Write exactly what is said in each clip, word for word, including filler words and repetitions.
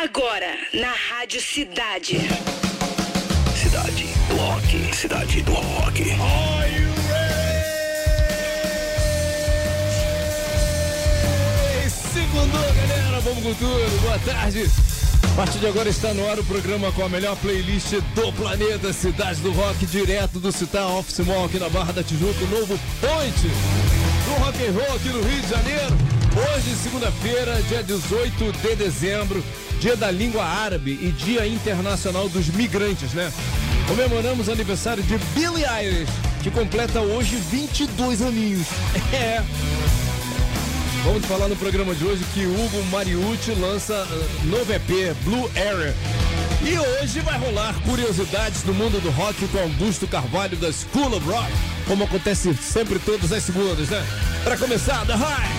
Agora, na Rádio Cidade. Cidade do Rock. Cidade do Rock. Are you ready? Segundou, galera. Vamos com tudo. Boa tarde. A partir de agora está no ar o programa com a melhor playlist do planeta. Cidade do Rock, direto do Citar Office Mall aqui na Barra da Tijuca. O novo ponte do rock and roll aqui no Rio de Janeiro. Hoje, segunda-feira, dia dezoito de dezembro, dia da língua árabe e dia internacional dos migrantes, né? Comemoramos o aniversário de Billie Eilish, que completa hoje vinte e dois aninhos. É! Vamos falar no programa de hoje que Hugo Mariucci lança novo E P, Blue Error. E hoje vai rolar curiosidades do mundo do rock com Augusto Carvalho da School of Rock, como acontece sempre todas as segundas, né? Pra começar, The High!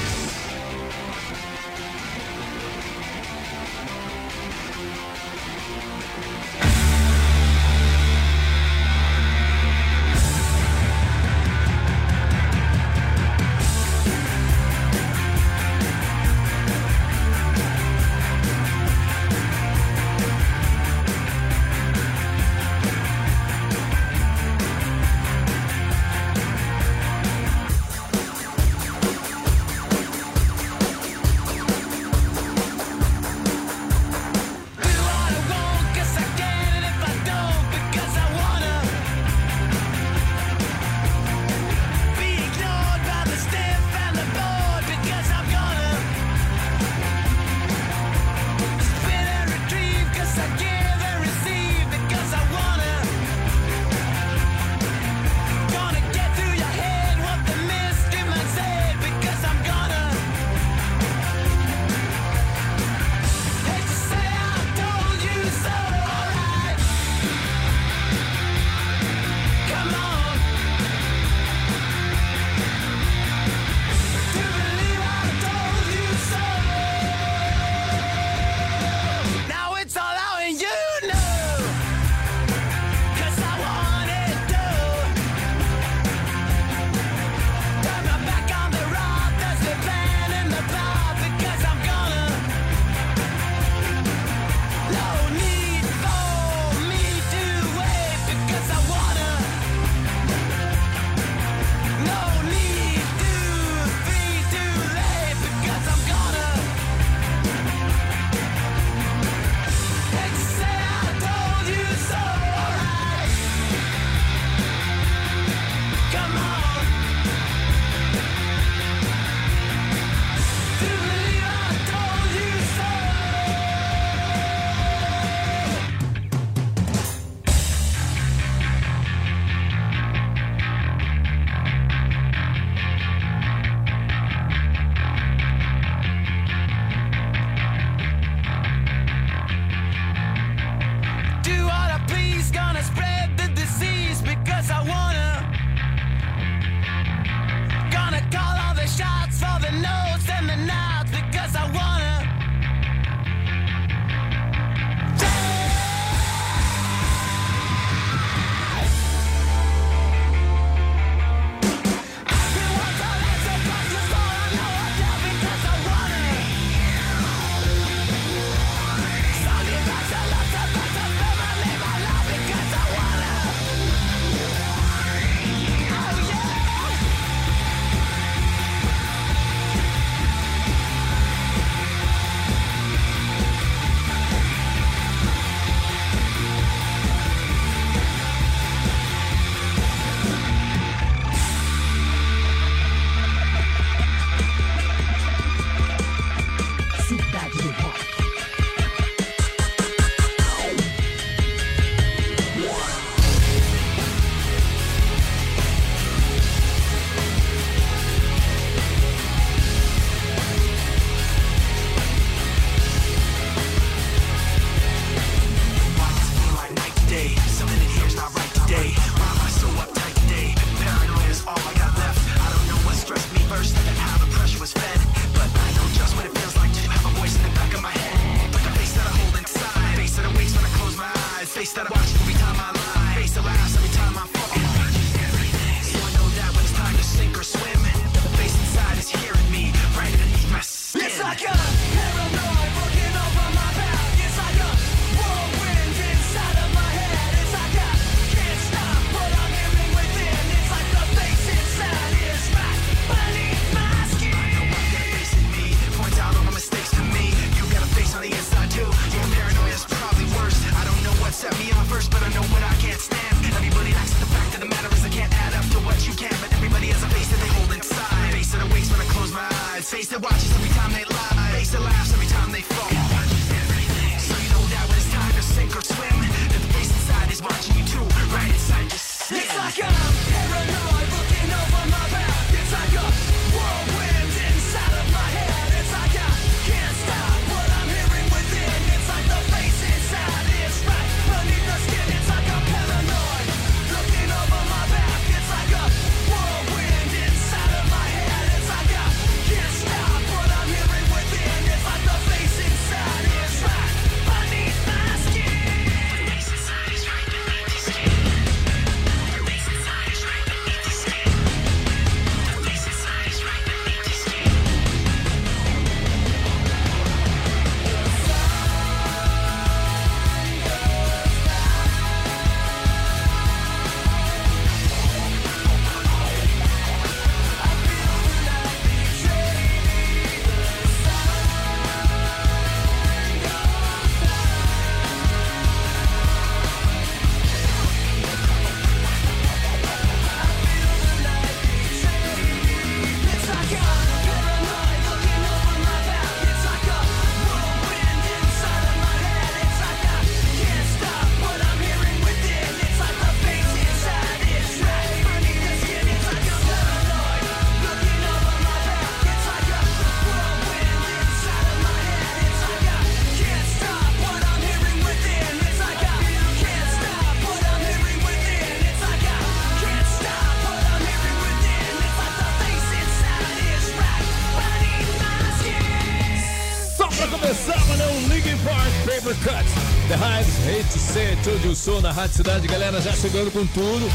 começava, né? O Linkin Park, Paper Cuts, The High, Hate to Say It, Told You So, na Rádio Cidade. Galera já chegando com tudo,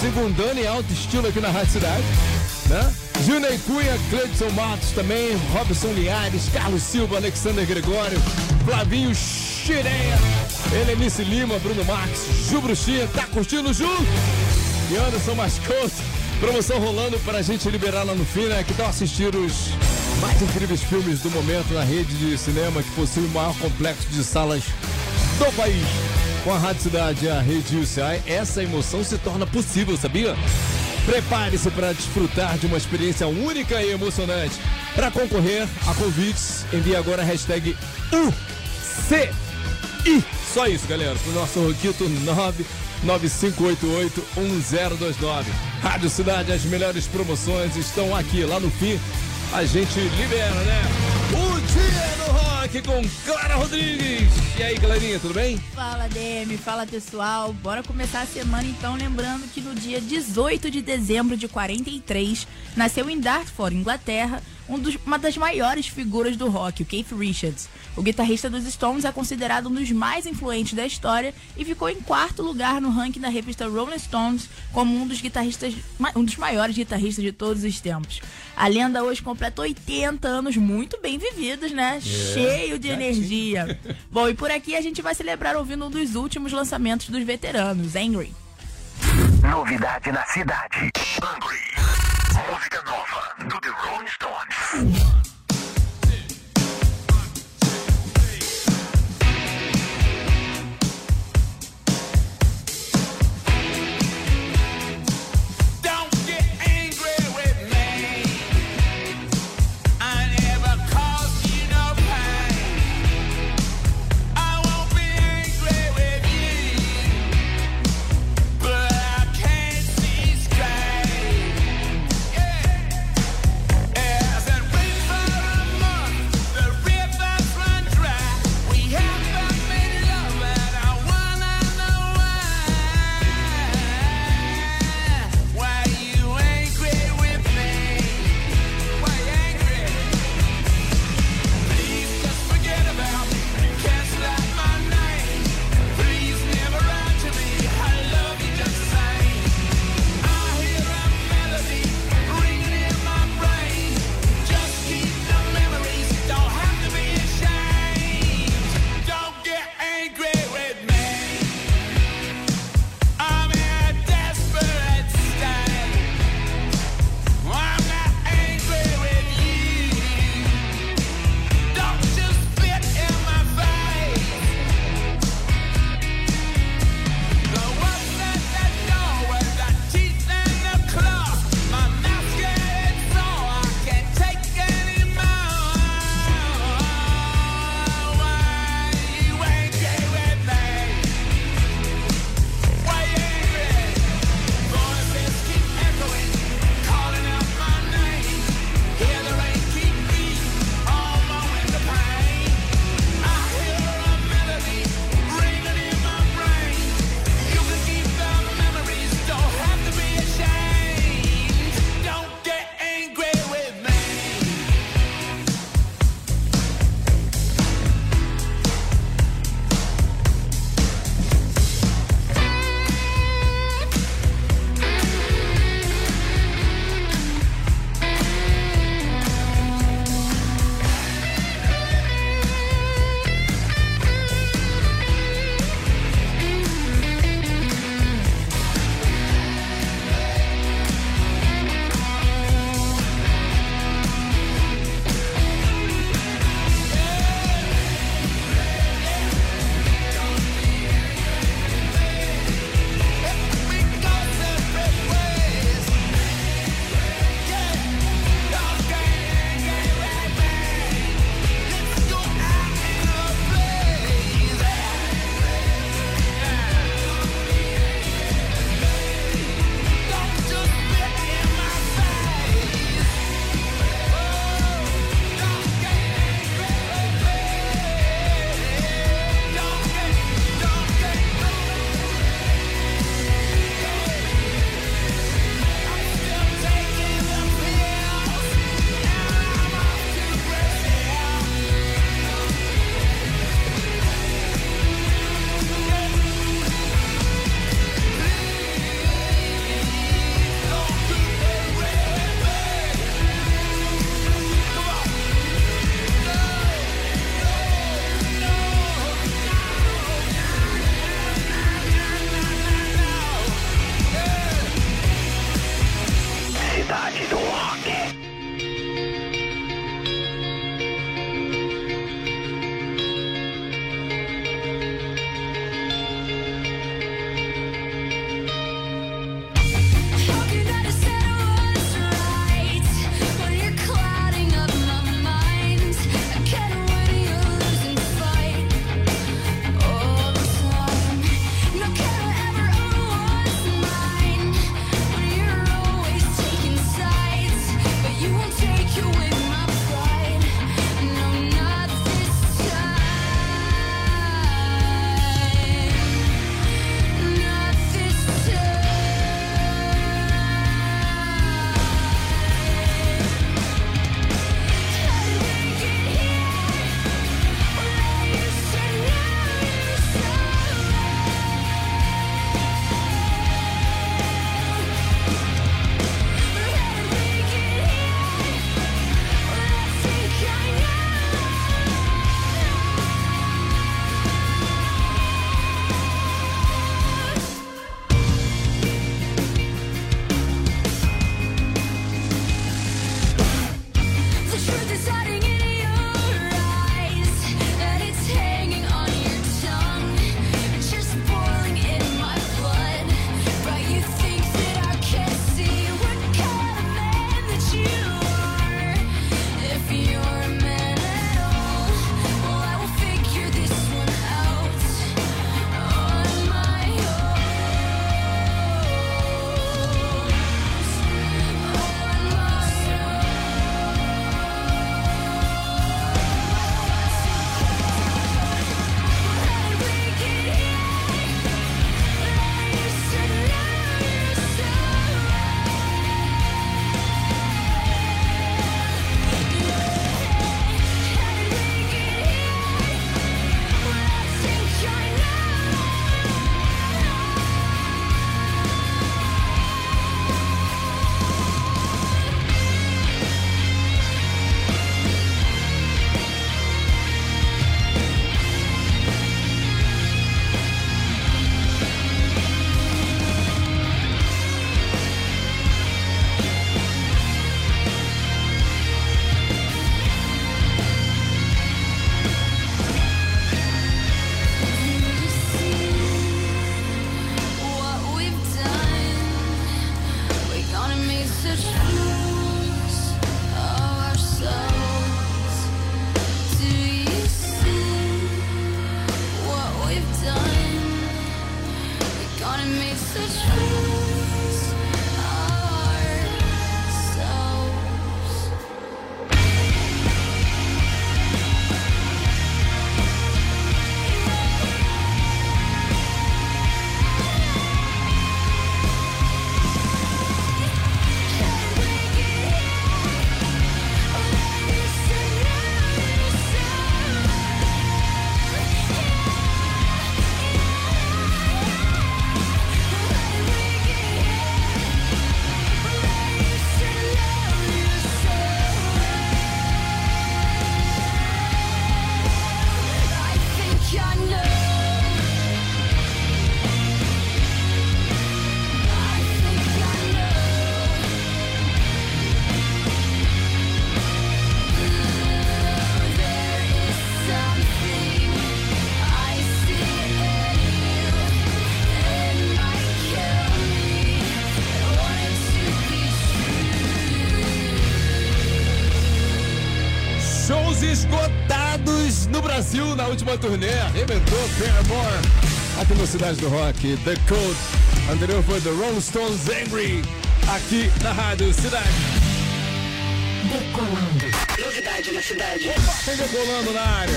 segundando em alto estilo aqui na Rádio Cidade, né? Gilney Cunha, Cleiton Matos também, Robson Linhares, Carlos Silva, Alexander Gregório, Flavinho Chireia, Elenice Lima, Bruno Marques, Gil Bruxinha, tá curtindo, Ju? E Anderson Mascoso, promoção rolando pra gente liberar lá no fim, né? Que tal assistir os mais incríveis filmes do momento na rede de cinema que possui o maior complexo de salas do país. Com a Rádio Cidade e a rede U C I, essa emoção se torna possível, sabia? Prepare-se para desfrutar de uma experiência única e emocionante. Para concorrer a convites, envie agora a hashtag U C I. Só isso, galera, pro nosso Roquito nove nove cinco oito oito um zero dois nove. Rádio Cidade, as melhores promoções estão aqui. Lá no fim, a gente libera, né? O Dia do Rock com Clara Rodrigues. E aí, galerinha, tudo bem? Fala, D M, fala, pessoal. Bora começar a semana, então, lembrando que no dia dezoito de dezembro de quarenta e três, nasceu em Dartford, Inglaterra, um dos, uma das maiores figuras do rock, o Keith Richards. O guitarrista dos Stones é considerado um dos mais influentes da história e ficou em quarto lugar no ranking da revista Rolling Stones como um dos guitarristas, um dos maiores guitarristas de todos os tempos. A lenda hoje completa oitenta anos muito bem vividos, né? Yeah, cheio de energia. Bom, e por aqui a gente vai celebrar ouvindo um dos últimos lançamentos dos veteranos, Angry. Novidade na cidade. Angry. Música nova do The Rolling Stones. Brasil na última turnê, arrebentou Paramore, a velocidade do rock, The Code, anterior foi The Rolling Stones, Angry, aqui na Rádio Cidade. Decolando. Novidade na cidade. Tem decolando na área.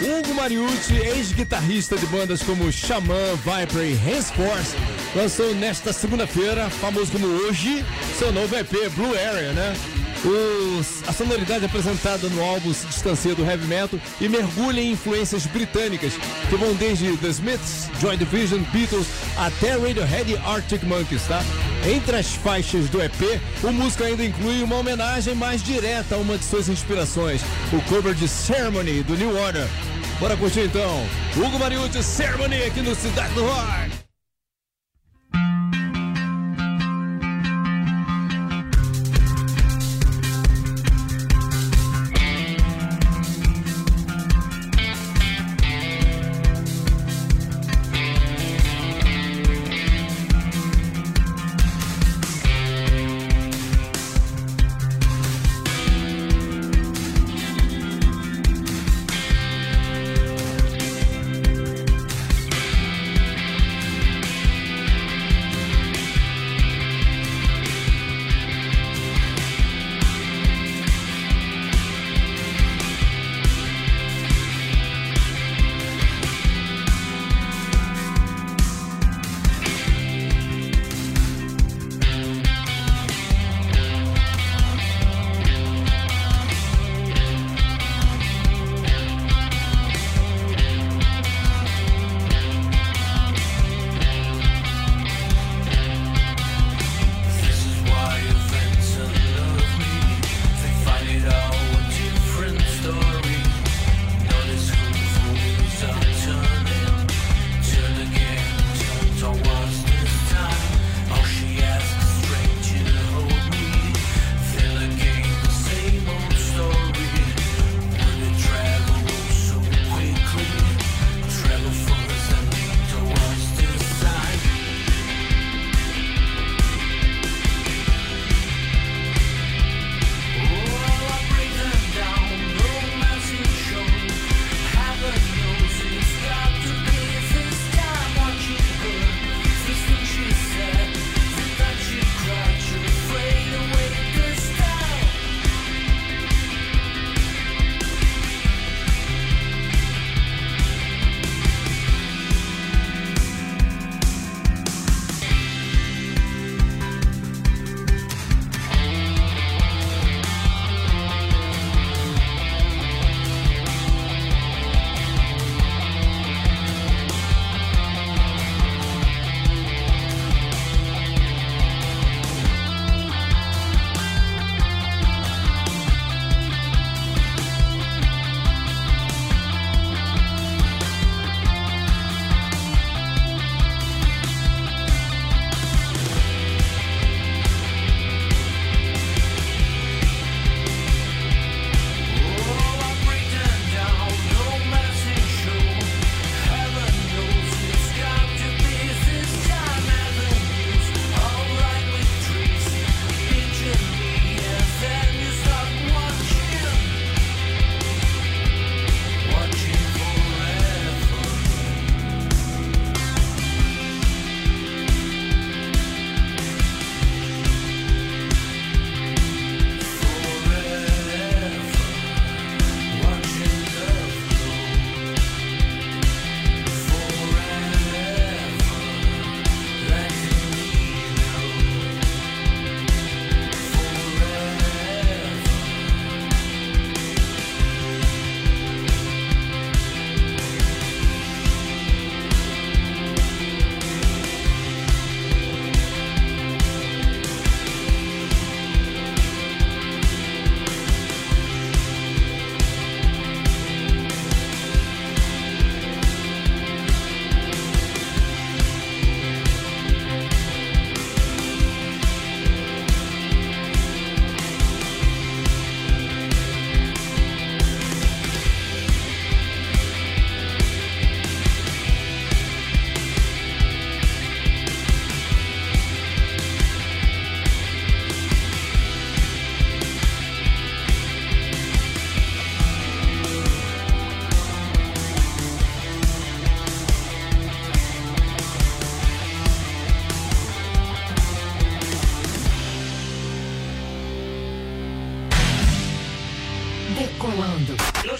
Hugo Mariucci, ex-guitarrista de bandas como Xamã, Viper e Henceforth, lançou nesta segunda-feira, famoso como hoje, seu novo E P, Blue Error, né? Os, a sonoridade apresentada no álbum se distancia do heavy metal e mergulha em influências britânicas que vão desde The Smiths, Joy Division, Beatles até Radiohead e Arctic Monkeys, tá? Entre as faixas do E P, o músico ainda inclui uma homenagem mais direta a uma de suas inspirações, o cover de Ceremony, do New Order. Bora curtir então, Hugo Mariucci, Ceremony, aqui no Cidade do Rock.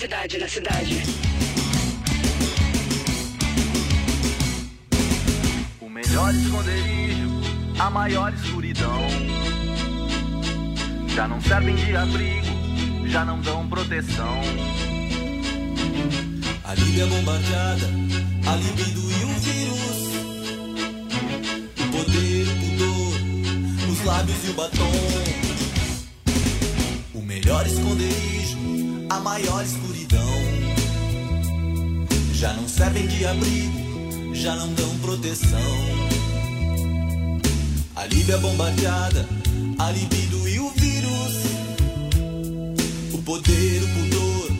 cidade, na cidade. O melhor esconderijo, a maior escuridão. Já não servem de abrigo, já não dão proteção. A Líbia bombardeada, a libido e um vírus. O poder, o pudor, os lábios e o batom. O melhor esconderijo, a maior escuridão. Já não servem de abrigo, já não dão proteção. A Líbia bombardeada, a libido e o vírus. O poder, o pudor,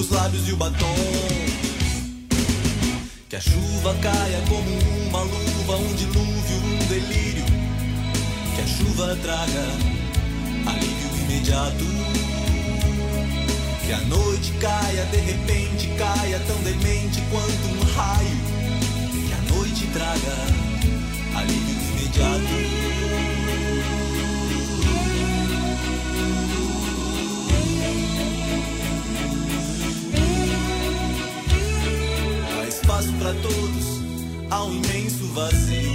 os lábios e o batom. Que a chuva caia como uma luva, um dilúvio, um delírio. Que a chuva traga alívio imediato. Que a noite caia, de repente caia, tão demente quanto um raio. Que a noite traga alívio imediato. Há espaço pra todos, há um imenso vazio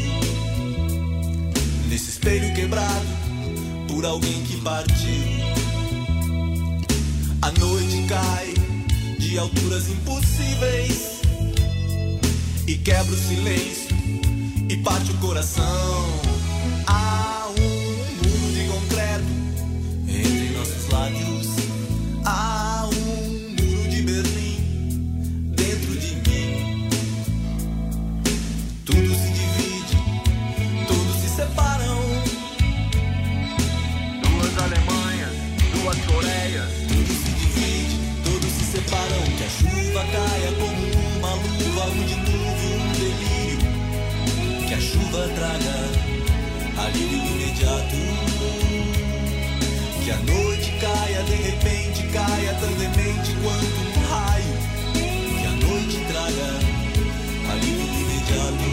nesse espelho quebrado por alguém que partiu. A noite cai de alturas impossíveis e quebra o silêncio e parte o coração. Há um muro de concreto entre nossos lábios. Há um muro de Berlim dentro de mim. Tudo se divide, todos se separam. Alemanhas, duas Coreias. Tudo se divide, todos se separam. Que a chuva caia como uma luva, um dilúvio, um delírio. Que a chuva traga alívio imediato. Que a noite caia, de repente caia, tão demente quanto um raio. Que a noite traga alívio imediato.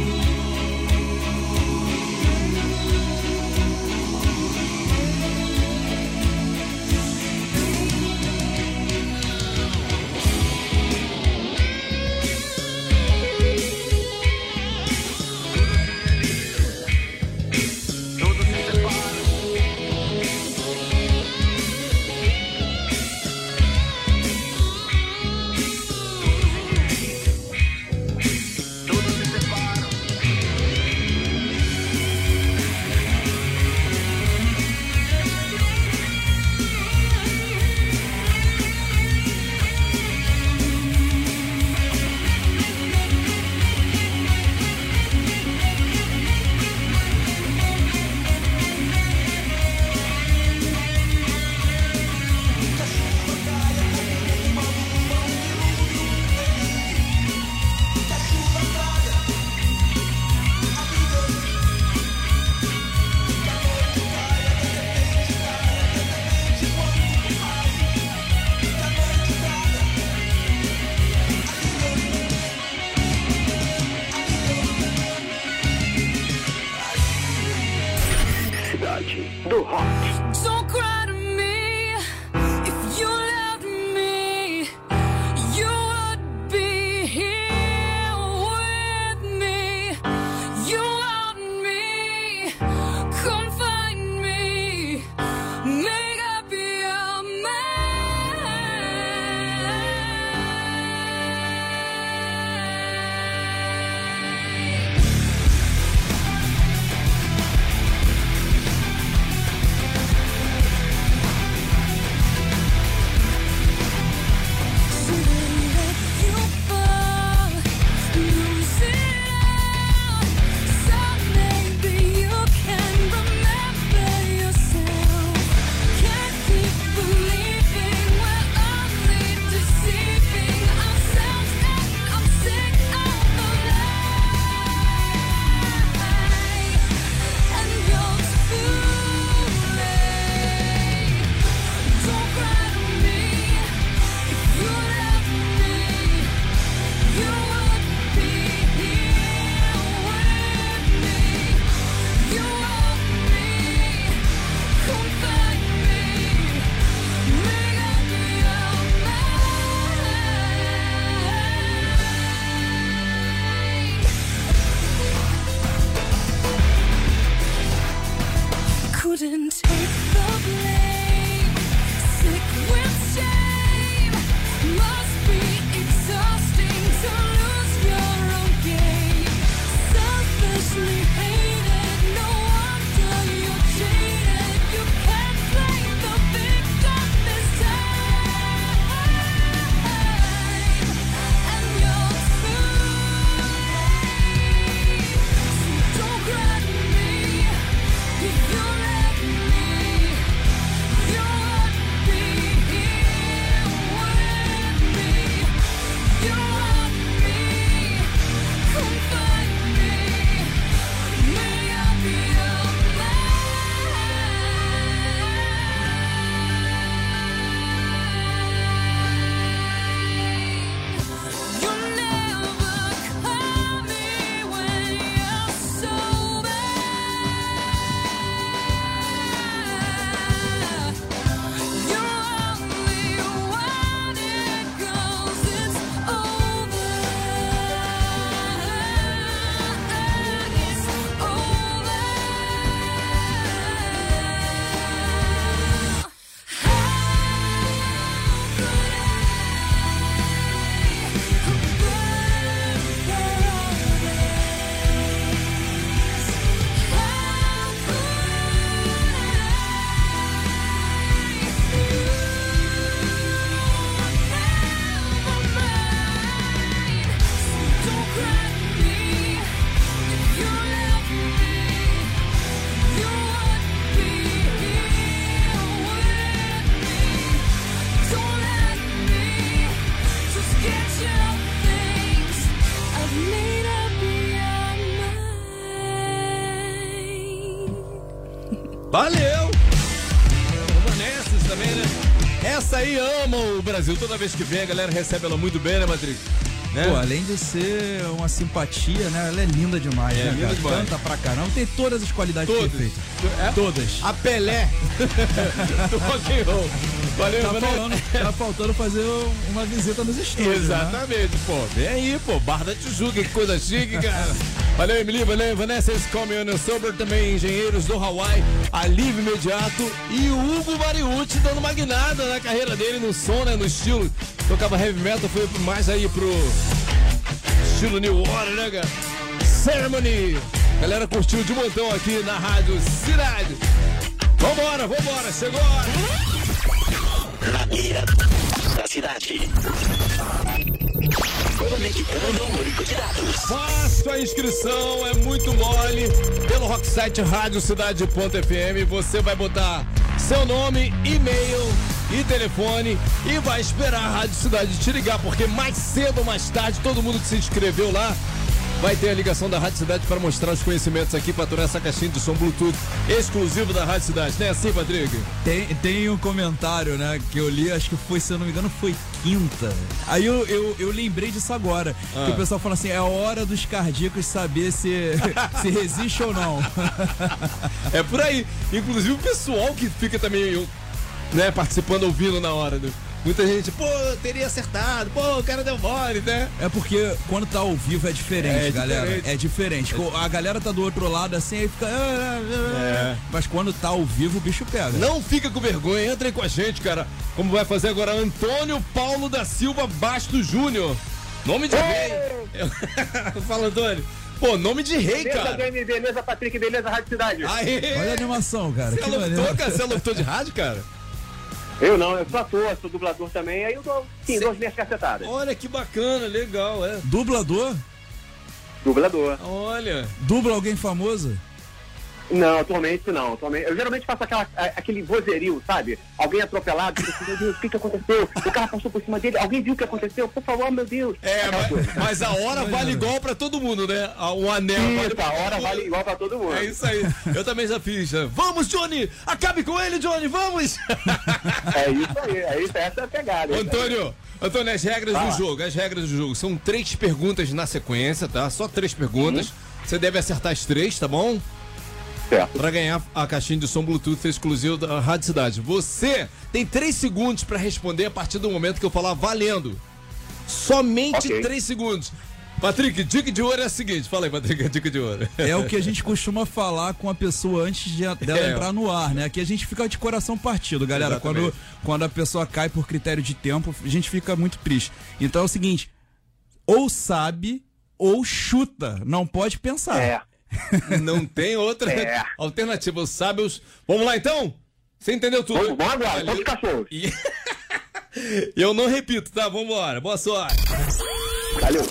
Valeu! Vamos nessas também, né? Essa aí ama o Brasil. Toda vez que vem, a galera recebe ela muito bem, né, Patrick? Né? Pô, além de ser uma simpatia, né? Ela é linda demais, é, né, linda demais. Canta pra caramba, tem todas as qualidades perfeitas. É? Todas. A Pelé do rock and roll. Valeu, tá, falando, tá faltando fazer uma visita nos estúdios. Exatamente, né? Pô. Vem aí, pô. Barra da Tijuca, que coisa chique, cara. Valeu, Emily, valeu, Vanessa Scomion, Sober também, Engenheiros do Hawaii, Alívio Imediato e o Hugo Mariucci dando uma guinada na carreira dele, no som, né, no estilo. Tocava heavy metal, foi mais aí pro estilo New Order, né, cara? Ceremony! Galera curtiu de montão aqui na Rádio Cidade. Vambora, vambora, chegou a hora! Na beira da cidade. Faça a inscrição, é muito mole. Pelo RockSite rádio cidade ponto f m você vai botar seu nome, e-mail e telefone e vai esperar a Rádio Cidade te ligar, porque mais cedo ou mais tarde todo mundo que se inscreveu lá vai ter a ligação da Rádio Cidade para mostrar os conhecimentos aqui, para aturar essa caixinha de som Bluetooth exclusivo da Rádio Cidade. Não é assim, Patrick? Tem, tem um comentário, né, que eu li, acho que foi, se eu não me engano, foi quinta. Aí eu, eu, eu lembrei disso agora, ah. que o pessoal fala assim, é a hora dos cardíacos saber se, se resiste ou não. É por aí. Inclusive o pessoal que fica também, né, participando, ouvindo na hora do... Muita gente, pô, teria acertado, pô, o cara deu mole, né? É porque quando tá ao vivo é diferente, é, galera. Diferente. É diferente. A galera tá do outro lado assim, aí fica... É. Mas quando tá ao vivo, o bicho pega. Não fica com vergonha, entra aí com a gente, cara. Como vai fazer agora Antônio Paulo da Silva Bastos Júnior. Nome de rei. Fala, Antônio. Pô, nome de rei, beleza, cara. Beleza, Demi, beleza, Patrick, beleza, Rádio Cidade. Aê. Olha a animação, cara. Você locutor, cara? Você é locutor de rádio, cara? Eu não, eu sou ator, sou dublador também, aí eu dou, sim, dou as minhas cacetadas. Olha que bacana, legal, é. Dublador? Dublador. Olha. Dubla alguém famoso? Não, atualmente não. Atualmente, eu geralmente faço aquela, aquele vozerio, sabe? Alguém atropelado, assim, meu Deus, o que que aconteceu? O cara passou por cima dele, alguém viu o que aconteceu? Por favor, meu Deus. É, mas, mas a hora vale igual pra todo mundo, né? O anel isso, vale pra a hora vale igual pra todo mundo. É isso aí. Eu também já fiz. Né? Vamos, Johnny! Acabe com ele, Johnny! Vamos! É isso aí. É isso aí. Essa é a pegada. Antônio, Antônio, as regras ah. do jogo. As regras do jogo. São três perguntas na sequência, tá? Só três perguntas. Uhum. Você deve acertar as três, tá bom? Para ganhar a caixinha de som Bluetooth exclusiva da Rádio Cidade. Você tem três segundos para responder a partir do momento que eu falar valendo. Somente três okay. segundos. Patrick, dica de ouro é a seguinte. Fala aí, Patrick, a dica de ouro. É o que a gente costuma falar com a pessoa antes de, dela é. entrar no ar, né? Aqui a gente fica de coração partido, galera. Quando, quando a pessoa cai por critério de tempo, a gente fica muito triste. Então é o seguinte, ou sabe ou chuta. Não pode pensar. É. Não tem outra é. alternativa, sabe? Os... Vamos lá então? Você entendeu tudo? Vamos, vamos agora, vamos cachorro. E... eu não repito, tá? Vamos embora, boa sorte. Valeu.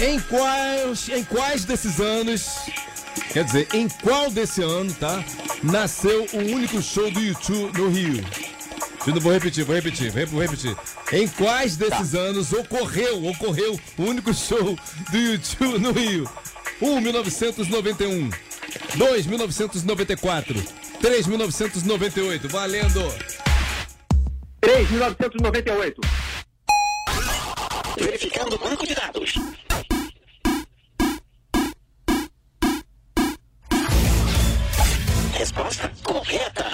Em quais, em quais desses anos, quer dizer, em qual desse ano, tá? Nasceu o único show do YouTube no Rio? Eu não vou repetir, vou repetir, vou repetir. Em quais desses tá. anos ocorreu, ocorreu o único show do YouTube no Rio? um, mil novecentos e noventa e um. dois, mil novecentos e noventa e quatro. três, mil novecentos e noventa e oito. Valendo! três, mil novecentos e noventa e oito. Verificando o banco de dados. Resposta correta.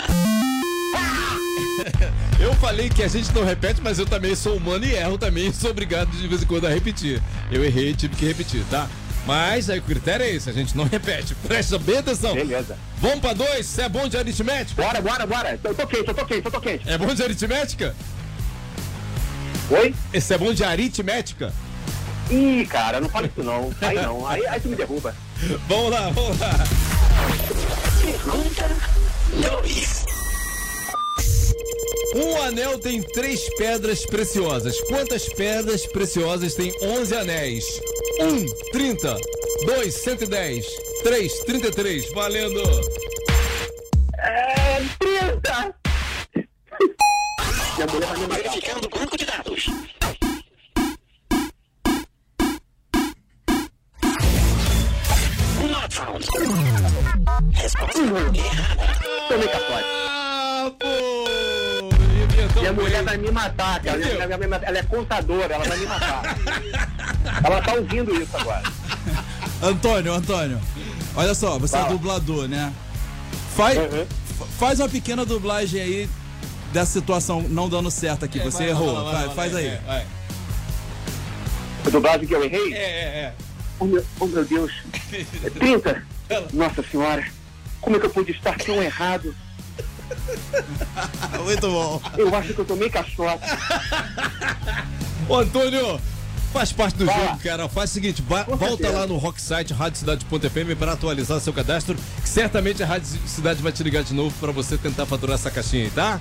Eu falei que a gente não repete, mas eu também sou humano e erro também, sou obrigado de vez em quando a repetir. Eu errei, tive que repetir, tá? Mas aí o critério é esse, a gente não repete. Presta bem atenção. Beleza. Vamos pra dois, você é bom de aritmética? Bora, bora, bora. Eu tô quente, eu tô quente, eu tô quente. É bom de aritmética? Oi? Esse é bom de aritmética? Ih, cara, não fala isso não. Aí não, aí, aí tu me derruba. Vamos lá, vamos lá. Pergunta dois. Um anel tem três pedras preciosas. Quantas pedras preciosas tem onze anéis? um, trinta. dois, cento e dez. três, trinta e três. Valendo! É... trinta! Minha mulher vai me matar. Verificando o banco de dados. matar, cara. Minha, minha, minha, ela é contadora, ela vai me matar. Ela tá ouvindo isso agora. Antônio, Antônio, olha só, você Fala. é dublador, né? Faz, uhum. faz uma pequena dublagem aí dessa situação não dando certo aqui. É, você vai, errou. Vai, vai, vai, vai, faz aí. É, vai. A dublagem que eu errei? É, é, é. Oh meu, oh, meu Deus. trinta. Nossa Senhora. Como é que eu pude estar tão errado? Muito bom. Eu acho que eu tomei caixote. Ô, Antônio, faz parte do Fala. jogo, cara. Faz o seguinte, ba- volta certeza. lá no RockSite, rádio cidade ponto f m, para atualizar seu cadastro, que certamente a Rádio Cidade vai te ligar de novo para você tentar faturar essa caixinha aí, tá?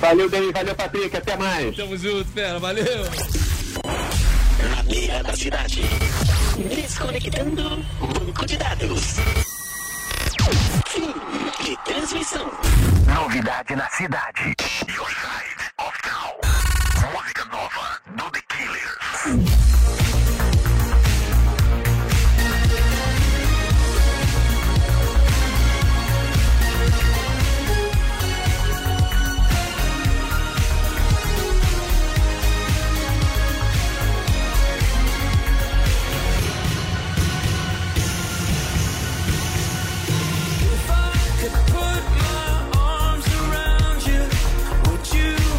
Valeu, Demi. Valeu, Patrick. Até mais. Tamo junto, fera. Valeu. Na beira da cidade, desconectando o banco de dados. Fim de transmissão. Novidade na cidade. Your Side of Town. Música nova do The Killers. Put my arms around you, would you?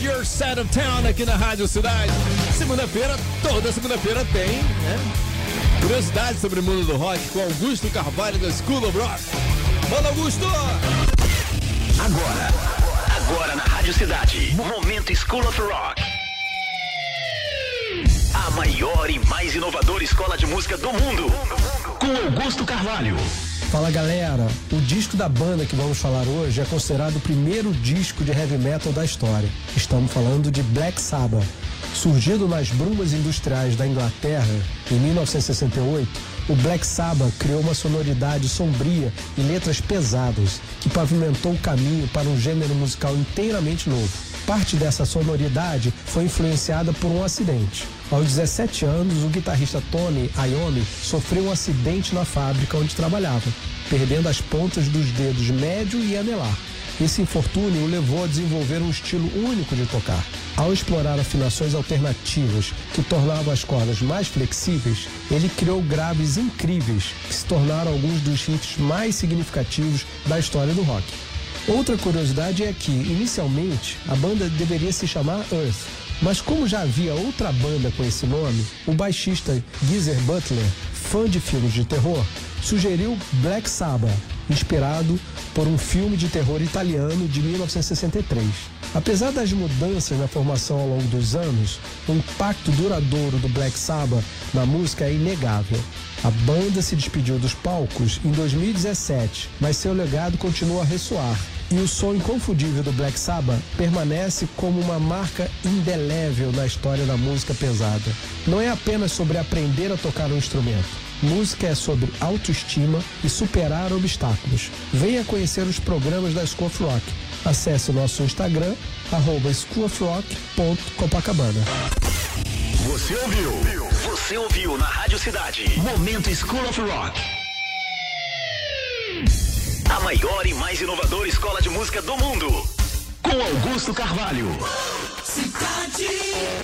It's Your Side of Town aqui na Rádio Cidade. Segunda-feira, toda segunda-feira tem, né? Curiosidades sobre o mundo do rock com Augusto Carvalho da School of Rock. Fala, Augusto! Agora, agora na Rádio Cidade, momento School of Rock. A maior e mais inovadora escola de música do mundo, com Augusto Carvalho. Fala galera, o disco da banda que vamos falar hoje é considerado o primeiro disco de heavy metal da história. Estamos falando de Black Sabbath. Surgido nas brumas industriais da Inglaterra em mil novecentos e sessenta e oito, o Black Sabbath criou uma sonoridade sombria e letras pesadas que pavimentou o caminho para um gênero musical inteiramente novo. Parte dessa sonoridade foi influenciada por um acidente. Aos dezessete anos, o guitarrista Tony Iommi sofreu um acidente na fábrica onde trabalhava, perdendo as pontas dos dedos médio e anelar. Esse infortúnio o levou a desenvolver um estilo único de tocar. Ao explorar afinações alternativas que tornavam as cordas mais flexíveis, ele criou graves incríveis que se tornaram alguns dos hits mais significativos da história do rock. Outra curiosidade é que, inicialmente, a banda deveria se chamar Earth, mas como já havia outra banda com esse nome, o baixista Geezer Butler, fã de filmes de terror, sugeriu Black Sabbath, inspirado por um filme de terror italiano de mil novecentos e sessenta e três. Apesar das mudanças na formação ao longo dos anos, o impacto duradouro do Black Sabbath na música é inegável. A banda se despediu dos palcos em dois mil e dezessete, mas seu legado continua a ressoar. E o som inconfundível do Black Sabbath permanece como uma marca indelével na história da música pesada. Não é apenas sobre aprender a tocar um instrumento. Música é sobre autoestima e superar obstáculos. Venha conhecer os programas da School of Rock. Acesse o nosso Instagram, arroba school of rock ponto copacabana. Você ouviu? Você ouviu na Rádio Cidade. Momento School of Rock. A maior e mais inovadora escola de música do mundo. Com Augusto Carvalho. Cidade.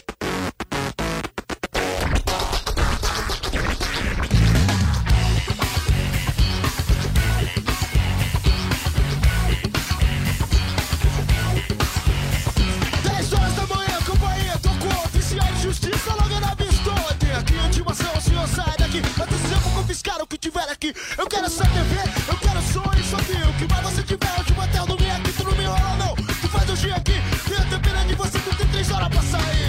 Eu quero essa T V, eu quero sonho, só que o que mais você tiver, eu te bater, eu não me aqui, tu não me rola não. Tu faz o dia aqui, tem a T V de você, tu tem três horas pra sair.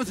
with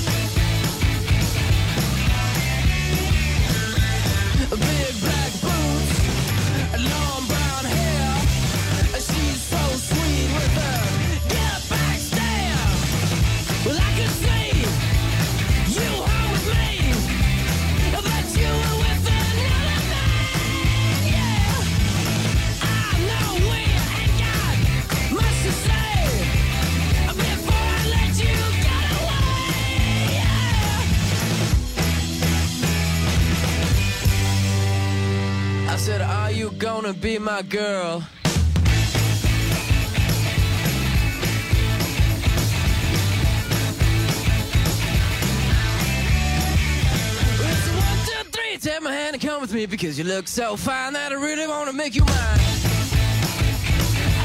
Big black boots, long brown hair, she's so sweet with her get back stare. Well, I could see you were with me, but you were with another man, yeah. I know we ain't got much to say before I let you get away, yeah. I said, are you gonna be my girl? Take my hand and come with me because you look so fine that I really want to make you mine. I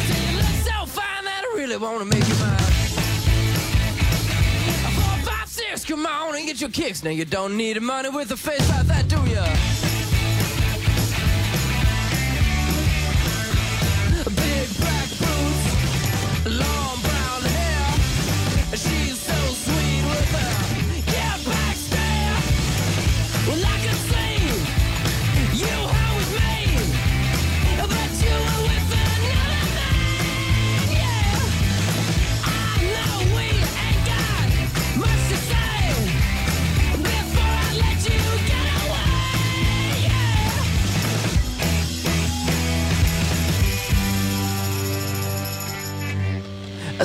said you look so fine that I really want to make you mine. Four, five, six, come on and get your kicks. Now you don't need the money with a face like that, do ya? Big black boots, long brown hair, she's so sweet with her get back stare. Well, I can see I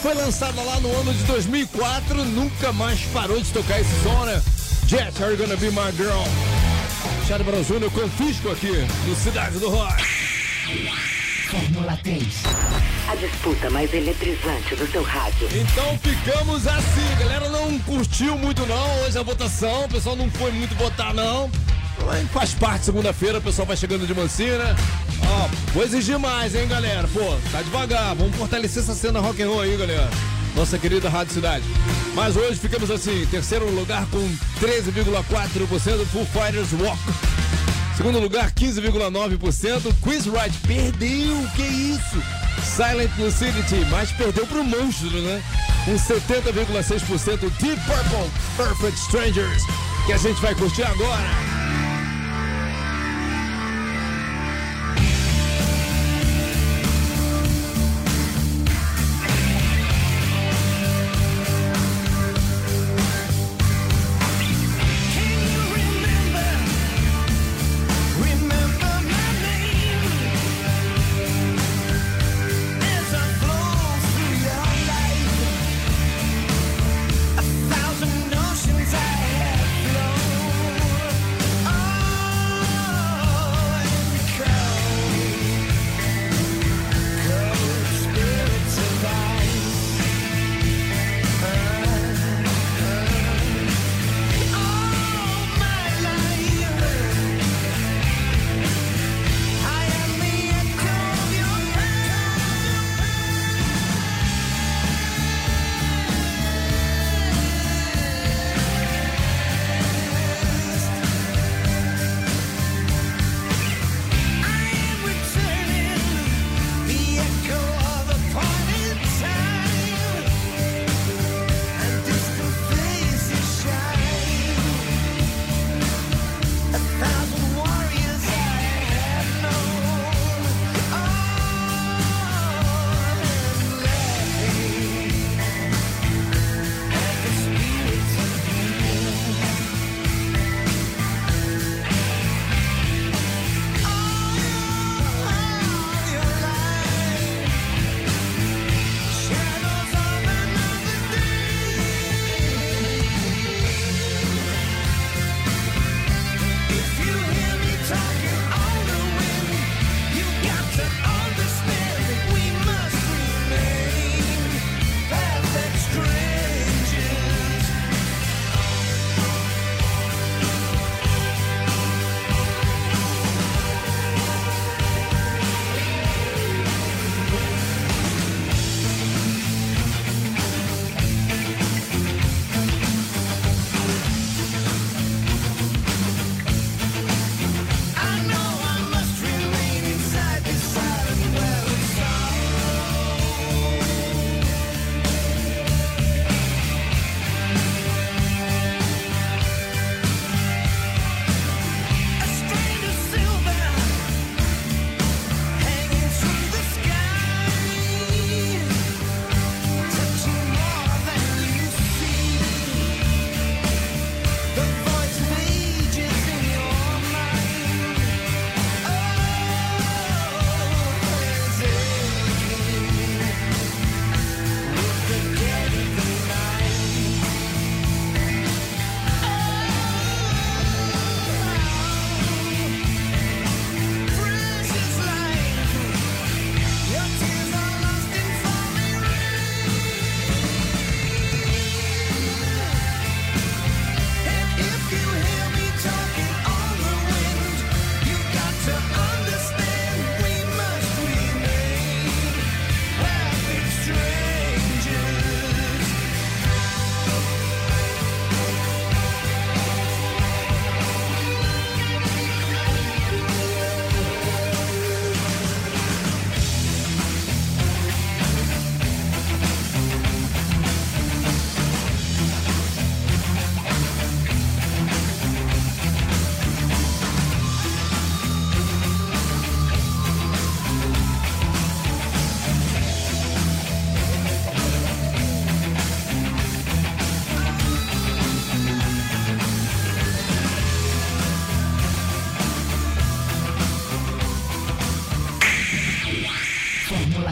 Foi lançada lá no ano de dois mil e quatro, nunca mais parou de tocar esse som, né? Jet, are you gonna be my girl? Charlie Brown Júnior Confisco aqui, no Cidade do Rock. Fórmula três. A disputa mais eletrizante do seu rádio. Então ficamos assim, galera não curtiu muito não hoje a votação, o pessoal não foi muito votar não. Mas faz parte, segunda-feira o pessoal vai chegando de Mancina. Ó, oh, vou exigir mais, hein, galera? Pô, tá devagar, vamos fortalecer essa cena rock and roll aí, galera. Nossa querida Rádio Cidade. Mas hoje ficamos assim, terceiro lugar com treze vírgula quatro por cento, Foo Fighters Walk. Segundo lugar, quinze vírgula nove por cento, Chris Wright perdeu, que isso? Silent Lucidity, mas perdeu pro monstro, né? Com setenta vírgula seis por cento, Deep Purple, Perfect Strangers, que a gente vai curtir agora.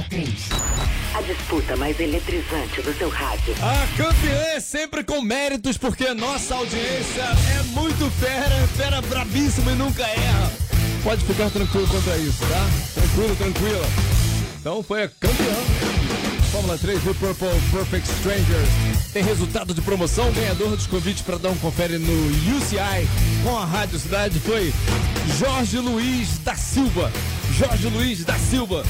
três. A disputa mais eletrizante do seu rádio. A campeã é sempre com méritos, porque nossa audiência é muito fera, fera brabíssima e nunca erra. Pode ficar tranquilo quanto a isso, tá? Tranquilo, tranquila. Então foi a campeã. Fórmula três do Purple Perfect Strangers. Tem resultado de promoção. Ganhador dos convites para dar um confere no U C I com a Rádio Cidade foi Jorge Luiz da Silva. Jorge Luiz da Silva.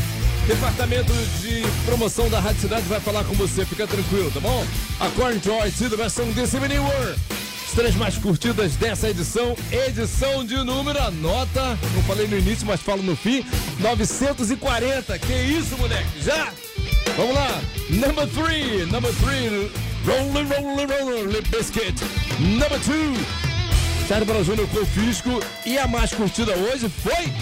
Departamento de promoção da Rádio Cidade vai falar com você. Fica tranquilo, tá bom? A Corn Joy Cida versão desse mini World. As três mais curtidas dessa edição. Edição de número, anota. Não falei no início, mas falo no fim. novecentos e quarenta. Que isso, moleque? Já? Vamos lá, number three, number three, rolling, rolling, rolling, Lip Biscuit. Number two, Sérgio Barão Júnior com o Fisco. E a mais curtida hoje foi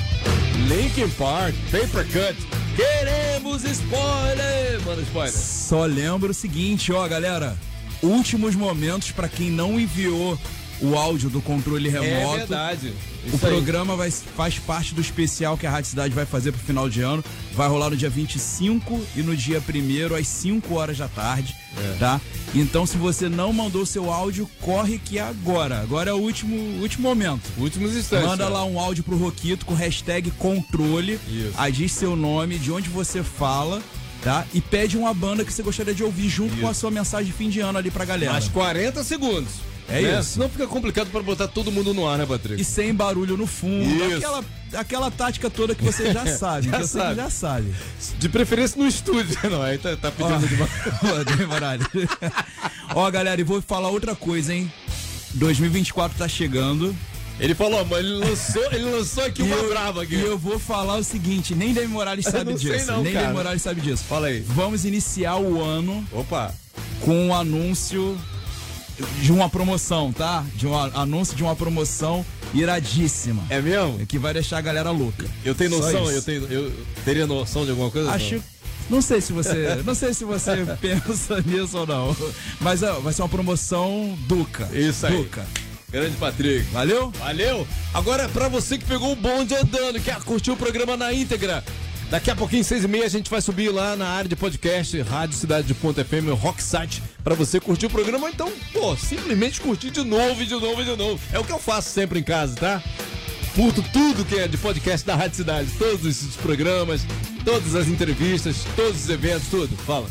Linkin Park, Paper Cut. Queremos spoiler, mano, spoiler. Só lembra o seguinte, ó, galera. Últimos momentos para quem não enviou o áudio do controle remoto. É verdade. Isso o programa vai, faz parte do especial que a Rádio Cidade vai fazer pro final de ano. Vai rolar no dia vinte e cinco e no dia primeiro às cinco horas da tarde, é. Tá? Então, se você não mandou seu áudio, corre que é agora. Agora é o último, último momento. Últimos instantes. Manda lá um áudio pro Roquito com hashtag controle. Isso. Aí diz seu nome, de onde você fala. Tá? E pede uma banda que você gostaria de ouvir junto isso. com a sua mensagem de fim de ano ali pra galera. Mais quarenta segundos. É né? isso. Senão fica complicado pra botar todo mundo no ar, né, Patrick? E sem barulho no fundo. Isso. Aquela, aquela tática toda que você já sabe. já, que sabe. Você já sabe. De preferência no estúdio. Não, aí tá, tá pedindo demais. Ó, galera, e vou falar outra coisa, hein? dois mil e vinte e quatro tá chegando. Ele falou, mas ele lançou, ele lançou aqui uma eu, brava aqui. E eu vou falar o seguinte, nem Demi Morales sabe não disso. Sei não, nem cara. Demi Morales sabe disso. Fala aí. Vamos iniciar o ano Opa. com um anúncio de uma promoção, tá? De um anúncio de uma promoção iradíssima. É mesmo? Que vai deixar a galera louca. Eu tenho noção, eu tenho. Eu teria noção de alguma coisa? Acho. Não? Não sei se você, não sei se você pensa nisso ou não. Mas ó, vai ser uma promoção Duca. Isso aí. Duca. Grande Patrick. Valeu? Valeu. Agora, pra você que pegou o bonde andando, que curtiu o programa na íntegra, daqui a pouquinho, seis e meia, a gente vai subir lá na área de podcast, Rádio Cidade de Ponta F M, RockSite, pra você curtir o programa. Então, pô, simplesmente curtir de novo, de novo, de novo. É o que eu faço sempre em casa, tá? Curto tudo que é de podcast da Rádio Cidade, todos os programas, todas as entrevistas, todos os eventos, tudo. Fala.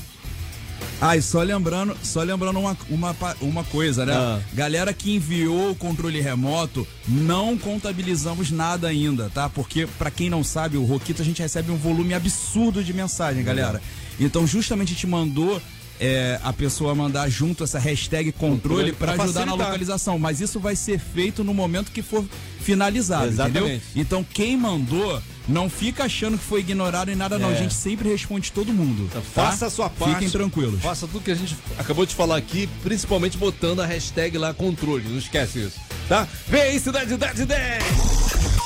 Ah, e só lembrando, só lembrando uma, uma, uma coisa, né? Ah. Galera que enviou o controle remoto, não contabilizamos nada ainda, tá? Porque, pra quem não sabe, o Roquito, a gente recebe um volume absurdo de mensagem, galera. Uhum. Então, justamente a gente mandou é, a pessoa mandar junto essa hashtag controle, controle pra ajudar facilitar. Na localização. Mas isso vai ser feito no momento que for finalizado, Exatamente. Entendeu? Então, quem mandou... Não fica achando que foi ignorado em nada, é. Não. A gente sempre responde todo mundo. Tá? Faça a sua parte. Fiquem tranquilos. Faça tudo que a gente acabou de falar aqui, principalmente botando a hashtag lá, controle. Não esquece isso, tá? Vem aí, Cidade Dade dez!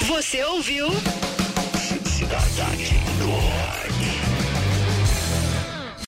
Você ouviu? Cidade Dade.